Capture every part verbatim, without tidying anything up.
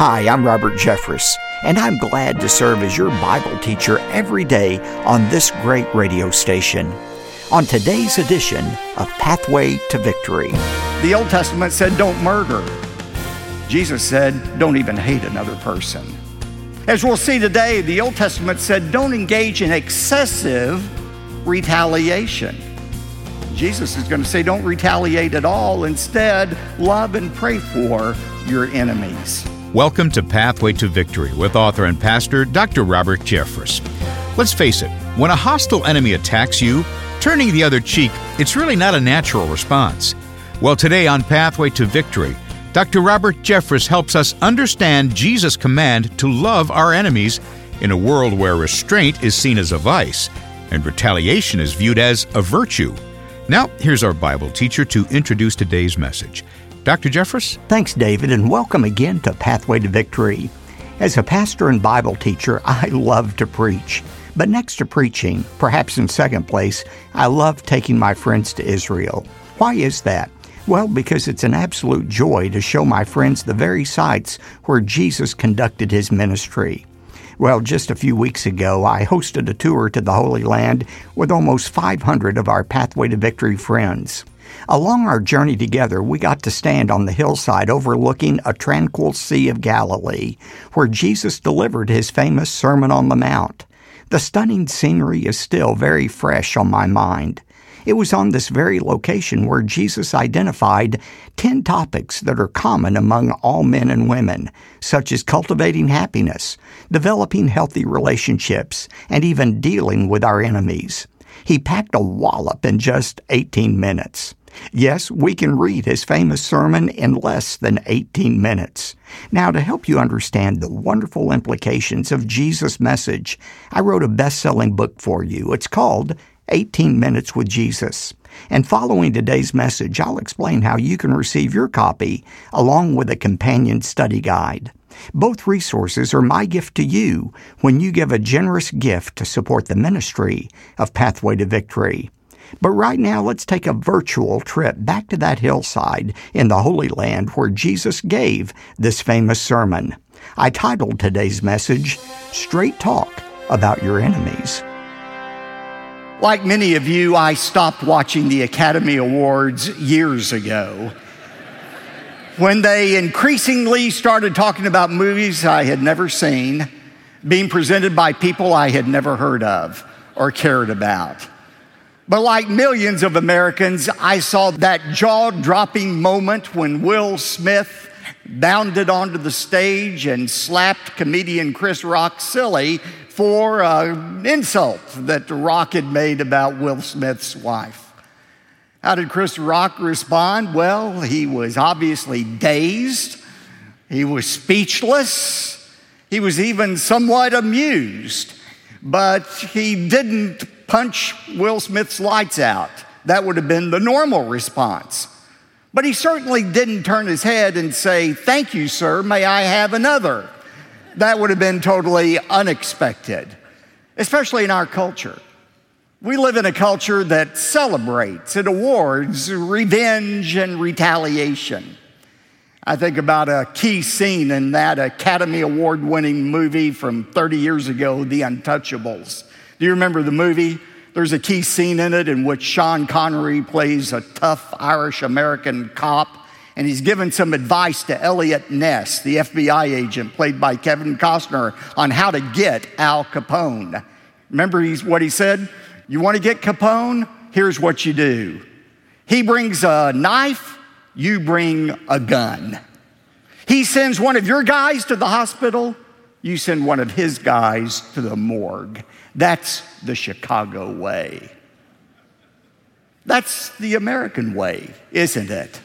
Hi, I'm Robert Jeffress, and I'm glad to serve as your Bible teacher every day on this great radio station. On today's edition of Pathway to Victory. The Old Testament said, don't murder. Jesus said, don't even hate another person. As we'll see today, the Old Testament said, don't engage in excessive retaliation. Jesus is going to say, don't retaliate at all. Instead, love and pray for your enemies. Welcome to Pathway to Victory with author and pastor Doctor Robert Jeffress. Let's face it, when a hostile enemy attacks you, turning the other cheek, it's really not a natural response. Well, today on Pathway to Victory, Doctor Robert Jeffress helps us understand Jesus' command to love our enemies in a world where restraint is seen as a vice and retaliation is viewed as a virtue. Now, here's our Bible teacher to introduce today's message. Doctor Jeffress? Thanks, David, and welcome again to Pathway to Victory. As a pastor and Bible teacher, I love to preach. But next to preaching, perhaps in second place, I love taking my friends to Israel. Why is that? Well, because it's an absolute joy to show my friends the very sites where Jesus conducted his ministry. Well, just a few weeks ago, I hosted a tour to the Holy Land with almost five hundred of our Pathway to Victory friends. Along our journey together, we got to stand on the hillside overlooking a tranquil Sea of Galilee, where Jesus delivered his famous Sermon on the Mount. The stunning scenery is still very fresh on my mind. It was on this very location where Jesus identified ten topics that are common among all men and women, such as cultivating happiness, developing healthy relationships, and even dealing with our enemies. He packed a wallop in just eighteen minutes. Yes, we can read his famous sermon in less than eighteen minutes. Now, to help you understand the wonderful implications of Jesus' message, I wrote a best-selling book for you. It's called eighteen minutes with Jesus. And following today's message, I'll explain how you can receive your copy along with a companion study guide. Both resources are my gift to you when you give a generous gift to support the ministry of Pathway to Victory. But right now, let's take a virtual trip back to that hillside in the Holy Land where Jesus gave this famous sermon. I titled today's message, Straight Talk About Your Enemies. Like many of you, I stopped watching the Academy Awards years ago. When they increasingly started talking about movies I had never seen, being presented by people I had never heard of or cared about. But like millions of Americans, I saw that jaw-dropping moment when Will Smith bounded onto the stage and slapped comedian Chris Rock silly for an insult that Rock had made about Will Smith's wife. How did Chris Rock respond? Well, he was obviously dazed. He was speechless. He was even somewhat amused. But he didn't punch Will Smith's lights out. That would have been the normal response. But he certainly didn't turn his head and say, thank you, sir, may I have another? That would have been totally unexpected, especially in our culture. We live in a culture that celebrates and awards revenge and retaliation. I think about a key scene in that Academy Award-winning movie from thirty years ago, The Untouchables. Do you remember the movie? There's a key scene in it in which Sean Connery plays a tough Irish-American cop, and he's given some advice to Elliot Ness, the F B I agent played by Kevin Costner, on how to get Al Capone. Remember he's, what he said? You want to get Capone? Here's what you do. He brings a knife, you bring a gun. He sends one of your guys to the hospital, you send one of his guys to the morgue. That's the Chicago way. That's the American way, isn't it?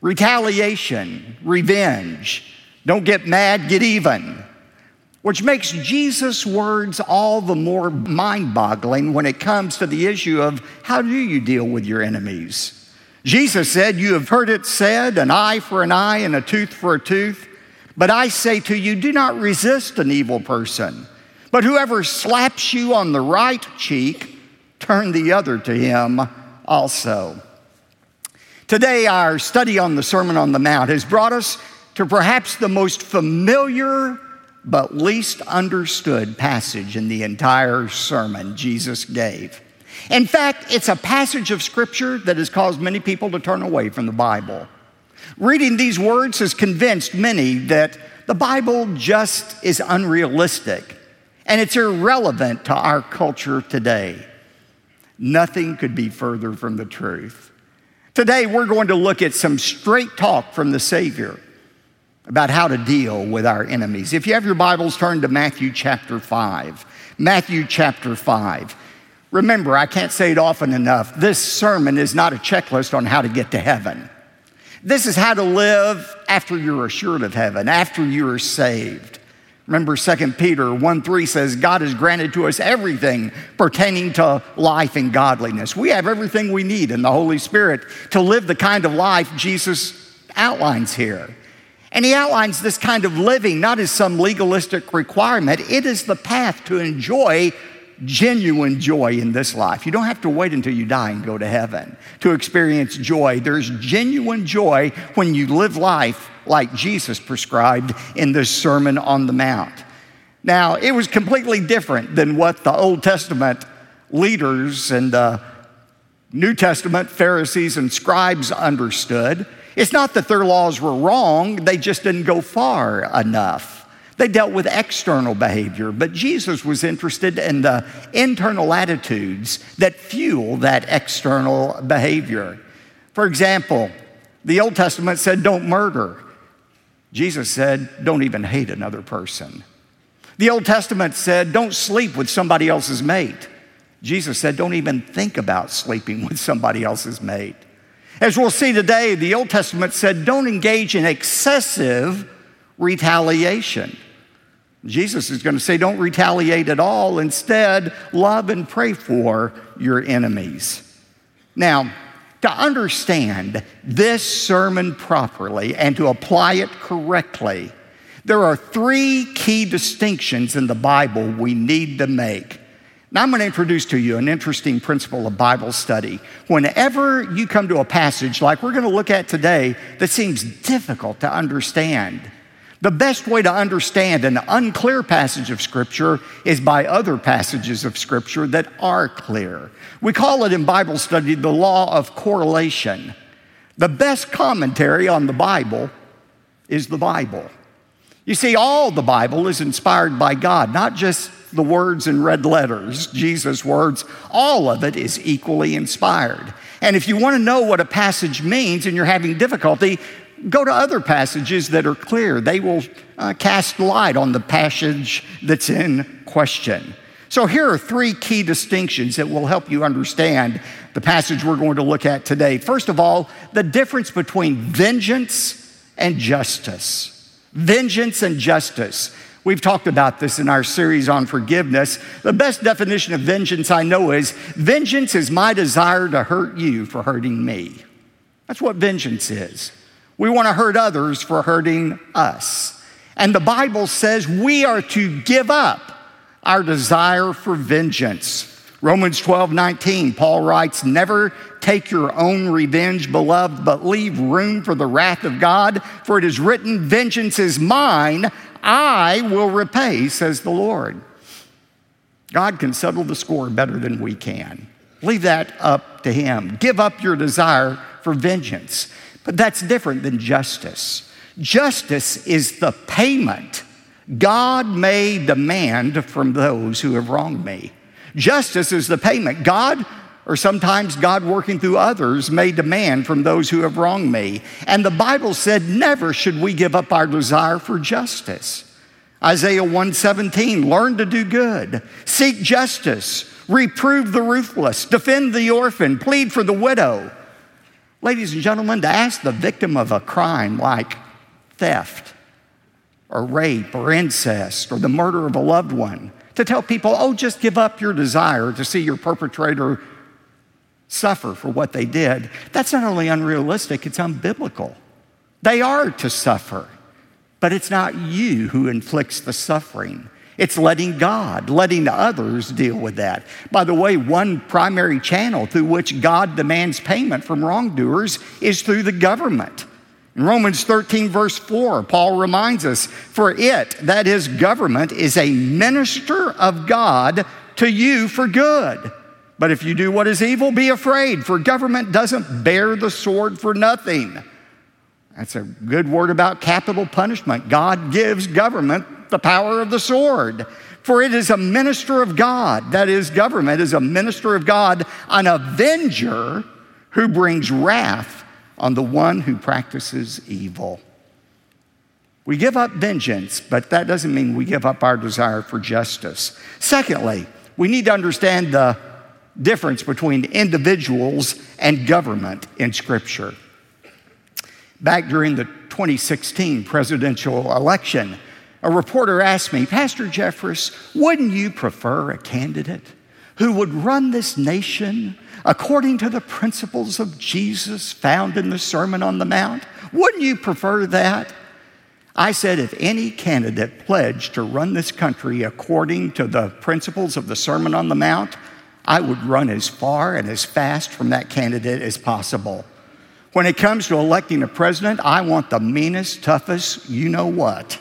Retaliation, revenge. Don't get mad, get even. Which makes Jesus' words all the more mind-boggling when it comes to the issue of how do you deal with your enemies? Jesus said, you have heard it said, an eye for an eye and a tooth for a tooth. But I say to you, do not resist an evil person. But whoever slaps you on the right cheek, turn the other to him also. Today, our study on the Sermon on the Mount has brought us to perhaps the most familiar but least understood passage in the entire sermon Jesus gave. In fact, it's a passage of Scripture that has caused many people to turn away from the Bible. Reading these words has convinced many that the Bible just is unrealistic and it's irrelevant to our culture today. Nothing could be further from the truth. Today, we're going to look at some straight talk from the Savior about how to deal with our enemies. If you have your Bibles, turn to Matthew chapter five. Matthew chapter five. Remember, I can't say it often enough, this sermon is not a checklist on how to get to heaven. This is how to live after you're assured of heaven, after you're saved. Remember, Second Peter one three says, God has granted to us everything pertaining to life and godliness. We have everything we need in the Holy Spirit to live the kind of life Jesus outlines here. And he outlines this kind of living not as some legalistic requirement. It is the path to enjoy genuine joy in this life. You don't have to wait until you die and go to heaven to experience joy. There's genuine joy when you live life like Jesus prescribed in this Sermon on the Mount. Now, it was completely different than what the Old Testament leaders and the New Testament Pharisees and scribes understood. It's not that their laws were wrong, they just didn't go far enough. They dealt with external behavior, but Jesus was interested in the internal attitudes that fuel that external behavior. For example, the Old Testament said, don't murder. Jesus said, don't even hate another person. The Old Testament said, don't sleep with somebody else's mate. Jesus said, don't even think about sleeping with somebody else's mate. As we'll see today, the Old Testament said, don't engage in excessive retaliation. Jesus is going to say, don't retaliate at all. Instead, love and pray for your enemies. Now, to understand this sermon properly and to apply it correctly, there are three key distinctions in the Bible we need to make. Now, I'm going to introduce to you an interesting principle of Bible study. Whenever you come to a passage like we're going to look at today that seems difficult to understand, the best way to understand an unclear passage of Scripture is by other passages of Scripture that are clear. We call it in Bible study the law of correlation. The best commentary on the Bible is the Bible. You see, all the Bible is inspired by God, not just the words in red letters, Jesus' words. All of it is equally inspired. And if you want to know what a passage means and you're having difficulty, go to other passages that are clear. They will uh, cast light on the passage that's in question. So here are three key distinctions that will help you understand the passage we're going to look at today. First of all, the difference between vengeance and justice. Vengeance and justice. We've talked about this in our series on forgiveness. The best definition of vengeance I know is, vengeance is my desire to hurt you for hurting me. That's what vengeance is. We want to hurt others for hurting us. And the Bible says we are to give up our desire for vengeance. Romans twelve nineteen, Paul writes, never take your own revenge, beloved, but leave room for the wrath of God, for it is written, vengeance is mine, I will repay, says the Lord. God can settle the score better than we can. Leave that up to him. Give up your desire for vengeance. But that's different than justice. Justice is the payment God may demand from those who have wronged me. Justice is the payment God, or sometimes God working through others, may demand from those who have wronged me. And the Bible said never should we give up our desire for justice. Isaiah one seventeen, learn to do good, seek justice, reprove the ruthless, defend the orphan, plead for the widow. Ladies and gentlemen, to ask the victim of a crime like theft or rape or incest or the murder of a loved one, to tell people, oh, just give up your desire to see your perpetrator suffer for what they did, that's not only unrealistic, it's unbiblical. They are to suffer, but it's not you who inflicts the suffering. It's letting God, letting others deal with that. By the way, one primary channel through which God demands payment from wrongdoers is through the government. In Romans thirteen, verse four, Paul reminds us, for it, that is government, is a minister of God to you for good. But if you do what is evil, be afraid, for government doesn't bear the sword for nothing. That's a good word about capital punishment. God gives government the power of the sword. For it is a minister of God, that is, government is a minister of God, an avenger who brings wrath on the one who practices evil. We give up vengeance, but that doesn't mean we give up our desire for justice. Secondly, we need to understand the difference between individuals and government in Scripture. Back during the twenty sixteen presidential election, a reporter asked me, Pastor Jeffress, wouldn't you prefer a candidate who would run this nation according to the principles of Jesus found in the Sermon on the Mount? Wouldn't you prefer that? I said, if any candidate pledged to run this country according to the principles of the Sermon on the Mount, I would run as far and as fast from that candidate as possible. When it comes to electing a president, I want the meanest, toughest, you know what,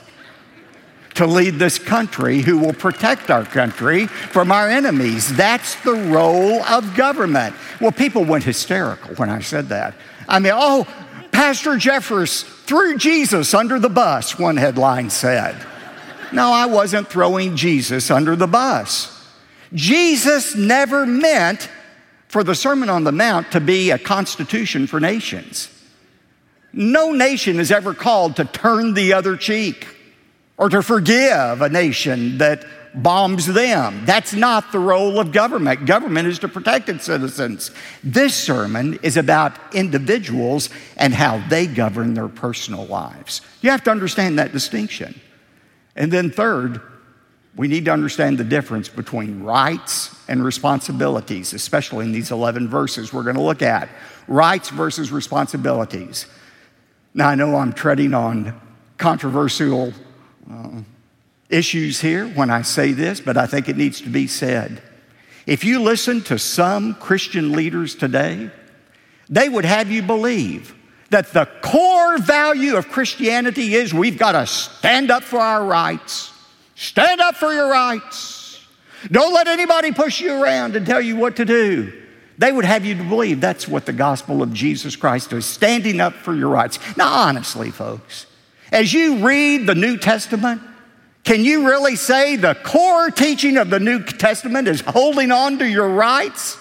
to lead this country, who will protect our country from our enemies. That's the role of government. Well, people went hysterical when I said that. I mean, oh, Pastor Jeffress threw Jesus under the bus, one headline said. No, I wasn't throwing Jesus under the bus. Jesus never meant for the Sermon on the Mount to be a constitution for nations. No nation is ever called to turn the other cheek or to forgive a nation that bombs them. That's not the role of government. Government is to protect its citizens. This sermon is about individuals and how they govern their personal lives. You have to understand that distinction. And then third, we need to understand the difference between rights and responsibilities, especially in these eleven verses we're going to look at. Rights versus responsibilities. Now, I know I'm treading on controversial Uh, issues here when I say this, but I think it needs to be said. If you listen to some Christian leaders today, they would have you believe that the core value of Christianity is we've got to stand up for our rights. Stand up for your rights. Don't let anybody push you around and tell you what to do. They would have you to believe that's what the gospel of Jesus Christ is, standing up for your rights. Now, honestly, folks, as you read the New Testament, can you really say the core teaching of the New Testament is holding on to your rights?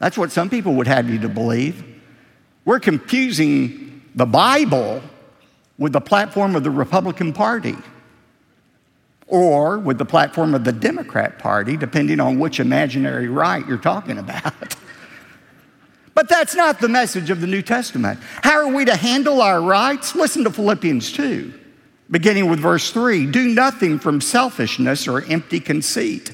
That's what some people would have you to believe. We're confusing the Bible with the platform of the Republican Party or with the platform of the Democrat Party, depending on which imaginary right you're talking about. But that's not the message of the New Testament. How are we to handle our rights? Listen to Philippians two, beginning with verse three. Do nothing from selfishness or empty conceit,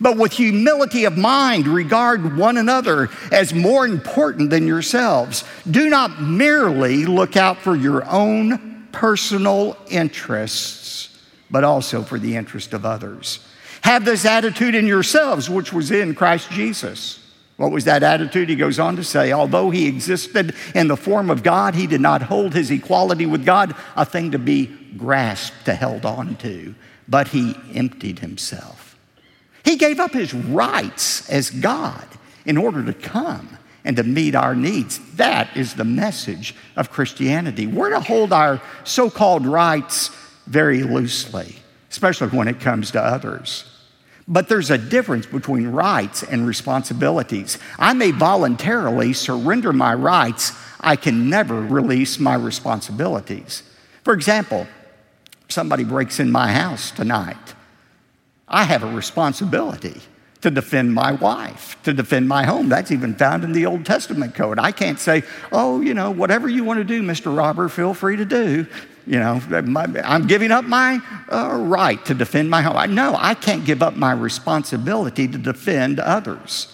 but with humility of mind regard one another as more important than yourselves. Do not merely look out for your own personal interests, but also for the interest of others. Have this attitude in yourselves, which was in Christ Jesus. What was that attitude? He goes on to say, although he existed in the form of God, he did not hold his equality with God a thing to be grasped, to held on to, but he emptied himself. He gave up his rights as God in order to come and to meet our needs. That is the message of Christianity. We're to hold our so-called rights very loosely, especially when it comes to others. But there's a difference between rights and responsibilities. I may voluntarily surrender my rights. I can never release my responsibilities. For example, somebody breaks in my house tonight. I have a responsibility to defend my wife, to defend my home. That's even found in the Old Testament code. I can't say, oh, you know, whatever you want to do, Mister Robber, feel free to do. You know, my, I'm giving up my uh, right to defend my home. I, no, I can't give up my responsibility to defend others.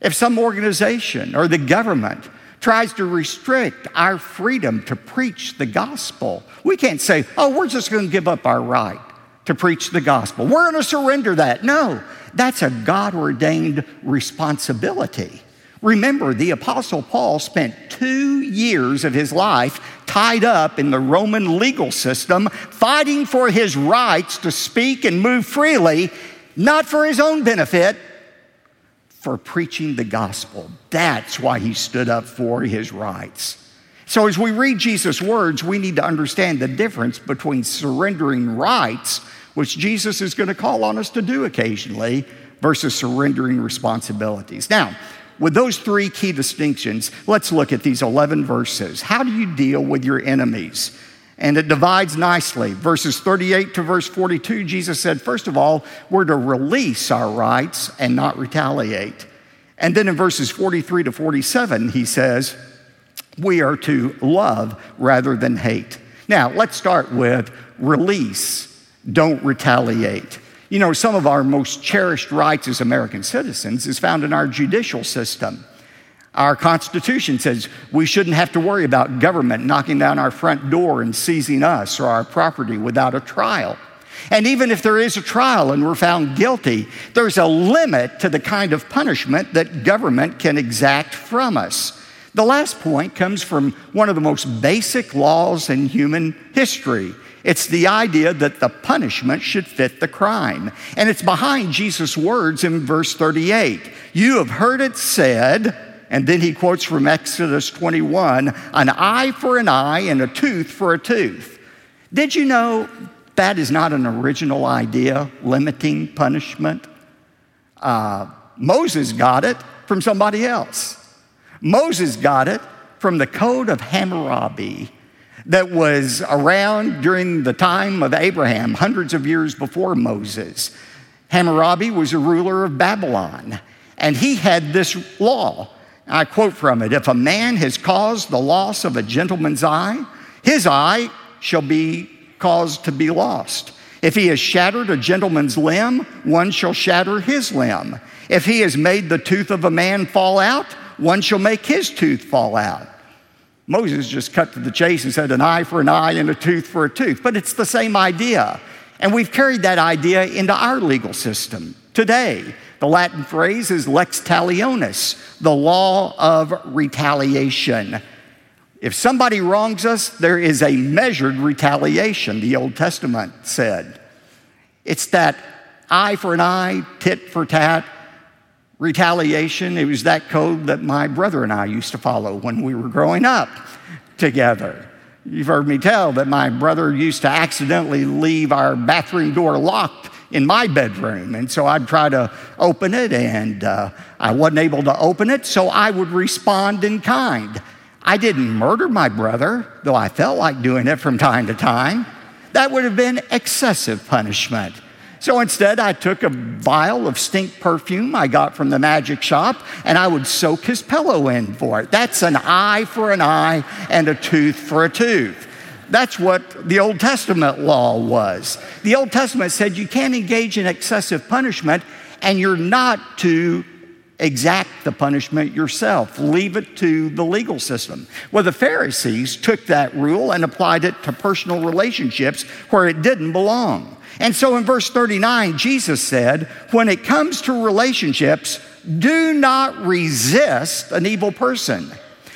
If some organization or the government tries to restrict our freedom to preach the gospel, we can't say, oh, we're just going to give up our right to preach the gospel. We're going to surrender that. No, that's a God-ordained responsibility. Remember, the Apostle Paul spent two years of his life tied up in the Roman legal system, fighting for his rights to speak and move freely, not for his own benefit, for preaching the gospel. That's why he stood up for his rights. So as we read Jesus' words, we need to understand the difference between surrendering rights, which Jesus is going to call on us to do occasionally, versus surrendering responsibilities. Now, with those three key distinctions, let's look at these eleven verses. How do you deal with your enemies? And it divides nicely. Verses thirty-eight to verse forty-two, Jesus said, first of all, we're to release our rights and not retaliate. And then in verses forty-three to forty-seven, he says, we are to love rather than hate. Now, let's start with release, don't retaliate. You know, some of our most cherished rights as American citizens is found in our judicial system. Our Constitution says we shouldn't have to worry about government knocking down our front door and seizing us or our property without a trial. And even if there is a trial and we're found guilty, there's a limit to the kind of punishment that government can exact from us. The last point comes from one of the most basic laws in human history. It's the idea that the punishment should fit the crime. And it's behind Jesus' words in verse thirty-eight. You have heard it said, and then he quotes from Exodus twenty-one, an eye for an eye and a tooth for a tooth. Did you know that is not an original idea, limiting punishment? Uh, Moses got it from somebody else. Moses got it from the Code of Hammurabi that was around during the time of Abraham, hundreds of years before Moses. Hammurabi was a ruler of Babylon, and he had this law. I quote from it, if a man has caused the loss of a gentleman's eye, his eye shall be caused to be lost. If he has shattered a gentleman's limb, one shall shatter his limb. If he has made the tooth of a man fall out, one shall make his tooth fall out. Moses just cut to the chase and said an eye for an eye and a tooth for a tooth. But it's the same idea. And we've carried that idea into our legal system today. The Latin phrase is lex talionis, the law of retaliation. If somebody wrongs us, there is a measured retaliation, the Old Testament said. It's that eye for an eye, tit for tat retaliation. It was that code that my brother and I used to follow when we were growing up together. You've heard me tell that my brother used to accidentally leave our bathroom door locked in my bedroom. And so I'd try to open it, and uh, I wasn't able to open it, so I would respond in kind. I didn't murder my brother, though I felt like doing it from time to time. That would have been excessive punishment. So instead, I took a vial of stink perfume I got from the magic shop, and I would soak his pillow in for it. That's an eye for an eye and a tooth for a tooth. That's what the Old Testament law was. The Old Testament said you can't engage in excessive punishment, and you're not to exact the punishment yourself. Leave it to the legal system. Well, the Pharisees took that rule and applied it to personal relationships where it didn't belong. And so in verse thirty-nine, Jesus said, when it comes to relationships, do not resist an evil person.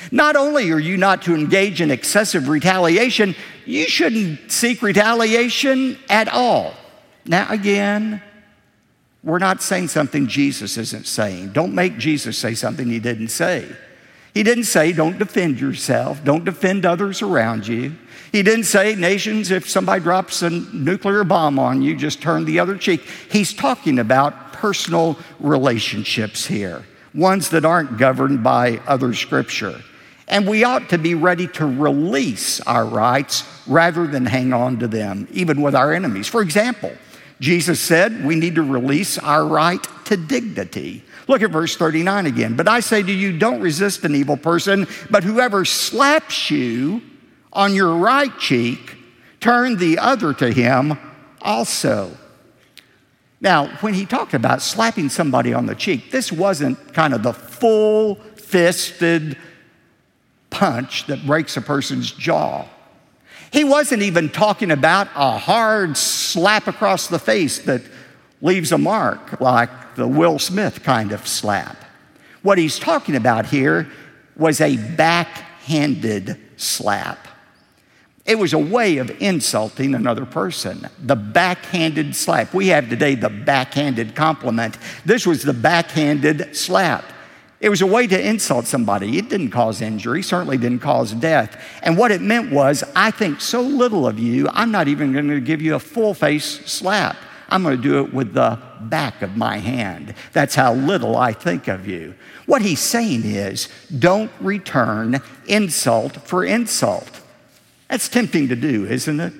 Not only are you not to engage in excessive retaliation, you shouldn't seek retaliation at all. Now, again, we're not saying something Jesus isn't saying. Don't make Jesus say something he didn't say. He didn't say, don't defend yourself. Don't defend others around you. He didn't say, nations, if somebody drops a nuclear bomb on you, just turn the other cheek. He's talking about personal relationships here, ones that aren't governed by other scripture. And we ought to be ready to release our rights rather than hang on to them, even with our enemies. For example, Jesus said we need to release our right to dignity. Look at verse thirty-nine again. But I say to you, don't resist an evil person, but whoever slaps you on your right cheek, turn the other to him also. Now, when he talked about slapping somebody on the cheek, this wasn't kind of the full-fisted punch that breaks a person's jaw. He wasn't even talking about a hard slap across the face that leaves a mark, like the Will Smith kind of slap. What he's talking about here was a backhanded slap. It was a way of insulting another person, the backhanded slap. We have today the backhanded compliment. This was the backhanded slap. It was a way to insult somebody. It didn't cause injury, certainly didn't cause death. And what it meant was, I think so little of you, I'm not even going to give you a full face slap. I'm going to do it with the back of my hand. That's how little I think of you. What he's saying is, don't return insult for insult. That's tempting to do, isn't it?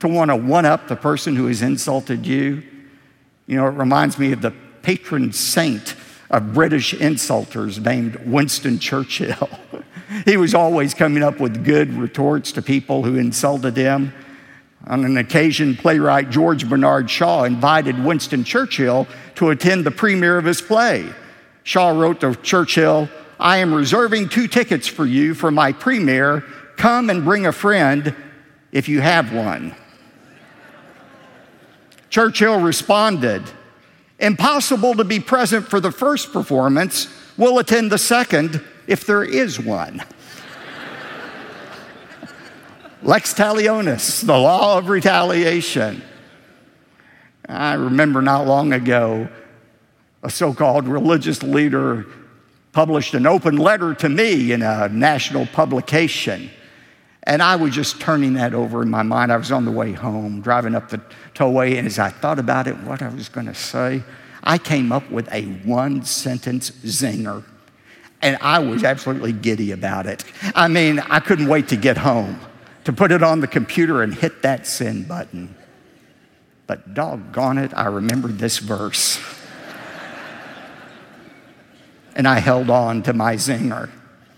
To want to one-up the person who has insulted you. You know, it reminds me of the patron saint of British insulters named Winston Churchill. He was always coming up with good retorts to people who insulted him. On an occasion, playwright George Bernard Shaw invited Winston Churchill to attend the premiere of his play. Shaw wrote to Churchill, "I am reserving two tickets for you for my premiere. Come and bring a friend if you have one." Churchill responded, "Impossible to be present for the first performance. We'll attend the second if there is one." Lex talionis, the law of retaliation. I remember not long ago, a so-called religious leader published an open letter to me in a national publication. And I was just turning that over in my mind. I was on the way home, driving up the tollway, and as I thought about it, what I was going to say, I came up with a one-sentence zinger. And I was absolutely giddy about it. I mean, I couldn't wait to get home, to put it on the computer and hit that send button. But doggone it, I remembered this verse. And I held on to my zinger.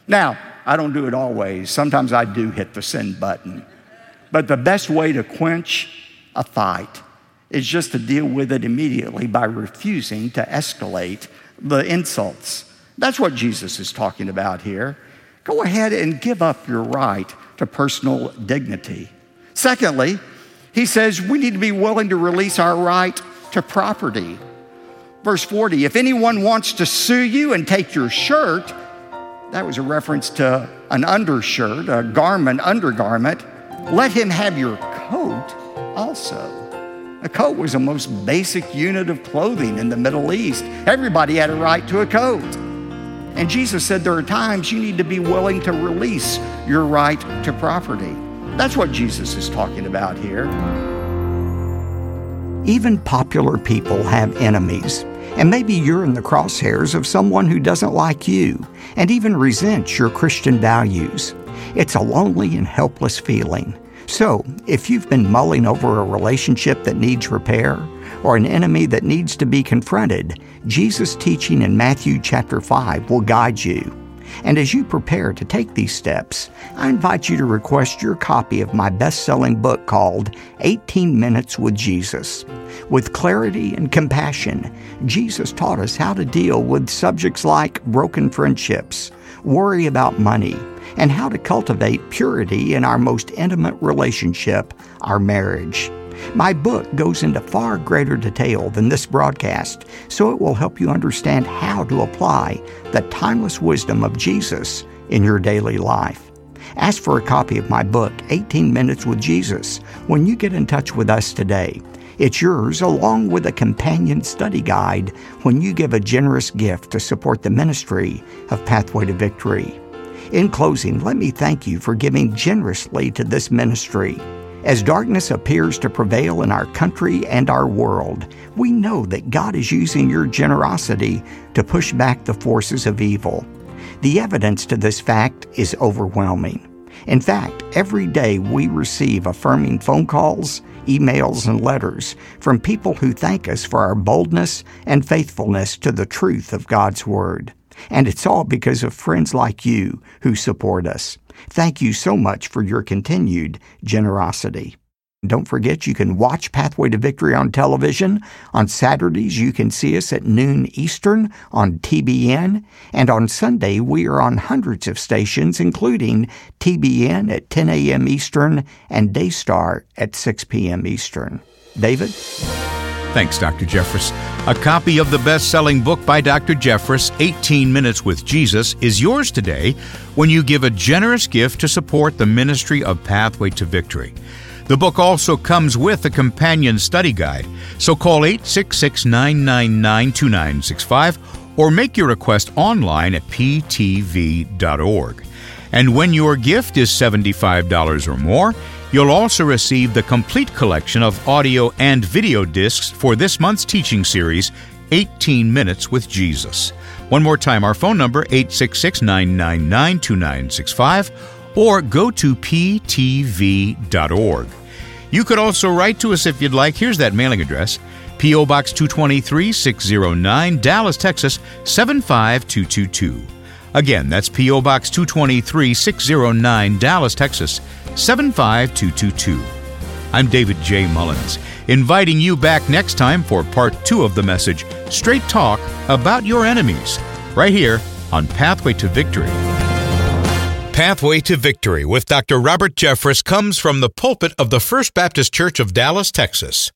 Now, I don't do it always. Sometimes I do hit the send button. But the best way to quench a fight is just to deal with it immediately by refusing to escalate the insults. That's what Jesus is talking about here. Go ahead and give up your right to personal dignity. Secondly, he says we need to be willing to release our right to property. Verse forty, if anyone wants to sue you and take your shirt, that was a reference to an undershirt, a garment, undergarment. Let him have your coat also. A coat was the most basic unit of clothing in the Middle East. Everybody had a right to a coat. And Jesus said there are times you need to be willing to release your right to property. That's what Jesus is talking about here. Even popular people have enemies. And maybe you're in the crosshairs of someone who doesn't like you and even resents your Christian values. It's a lonely and helpless feeling. So, if you've been mulling over a relationship that needs repair or an enemy that needs to be confronted, Jesus' teaching in Matthew chapter five will guide you. And as you prepare to take these steps, I invite you to request your copy of my best-selling book called eighteen minutes with Jesus. With clarity and compassion, Jesus taught us how to deal with subjects like broken friendships, worry about money, and how to cultivate purity in our most intimate relationship, our marriage. My book goes into far greater detail than this broadcast, so it will help you understand how to apply the timeless wisdom of Jesus in your daily life. Ask for a copy of my book, eighteen minutes with Jesus, when you get in touch with us today. It's yours along with a companion study guide when you give a generous gift to support the ministry of Pathway to Victory. In closing, let me thank you for giving generously to this ministry. As darkness appears to prevail in our country and our world, we know that God is using your generosity to push back the forces of evil. The evidence to this fact is overwhelming. In fact, every day we receive affirming phone calls, emails, and letters from people who thank us for our boldness and faithfulness to the truth of God's Word. And it's all because of friends like you who support us. Thank you so much for your continued generosity. Don't forget you can watch Pathway to Victory on television. On Saturdays, you can see us at noon Eastern on T B N. And on Sunday, we are on hundreds of stations, including T B N at ten a.m. Eastern and Daystar at six p.m. Eastern. David? Thanks, Doctor Jeffress. A copy of the best-selling book by Doctor Jeffress, eighteen minutes with Jesus, is yours today when you give a generous gift to support the ministry of Pathway to Victory. The book also comes with a companion study guide, so call eight six six, nine nine nine, two nine six five or make your request online at p t v dot org. And when your gift is seventy-five dollars or more, you'll also receive the complete collection of audio and video discs for this month's teaching series, eighteen minutes with Jesus. One more time, our phone number, eight six six, nine nine nine, two nine six five, or go to p t v dot org. You could also write to us if you'd like. Here's that mailing address, P O. Box two twenty-three, six oh nine, Dallas, Texas, seven five two two two. Again, that's P O. Box two twenty-three, six oh nine, Dallas, Texas, seven five two two two. I'm David J. Mullins, inviting you back next time for part two of the message, Straight Talk About Your Enemies, right here on Pathway to Victory. Pathway to Victory with Doctor Robert Jeffress comes from the pulpit of the First Baptist Church of Dallas, Texas.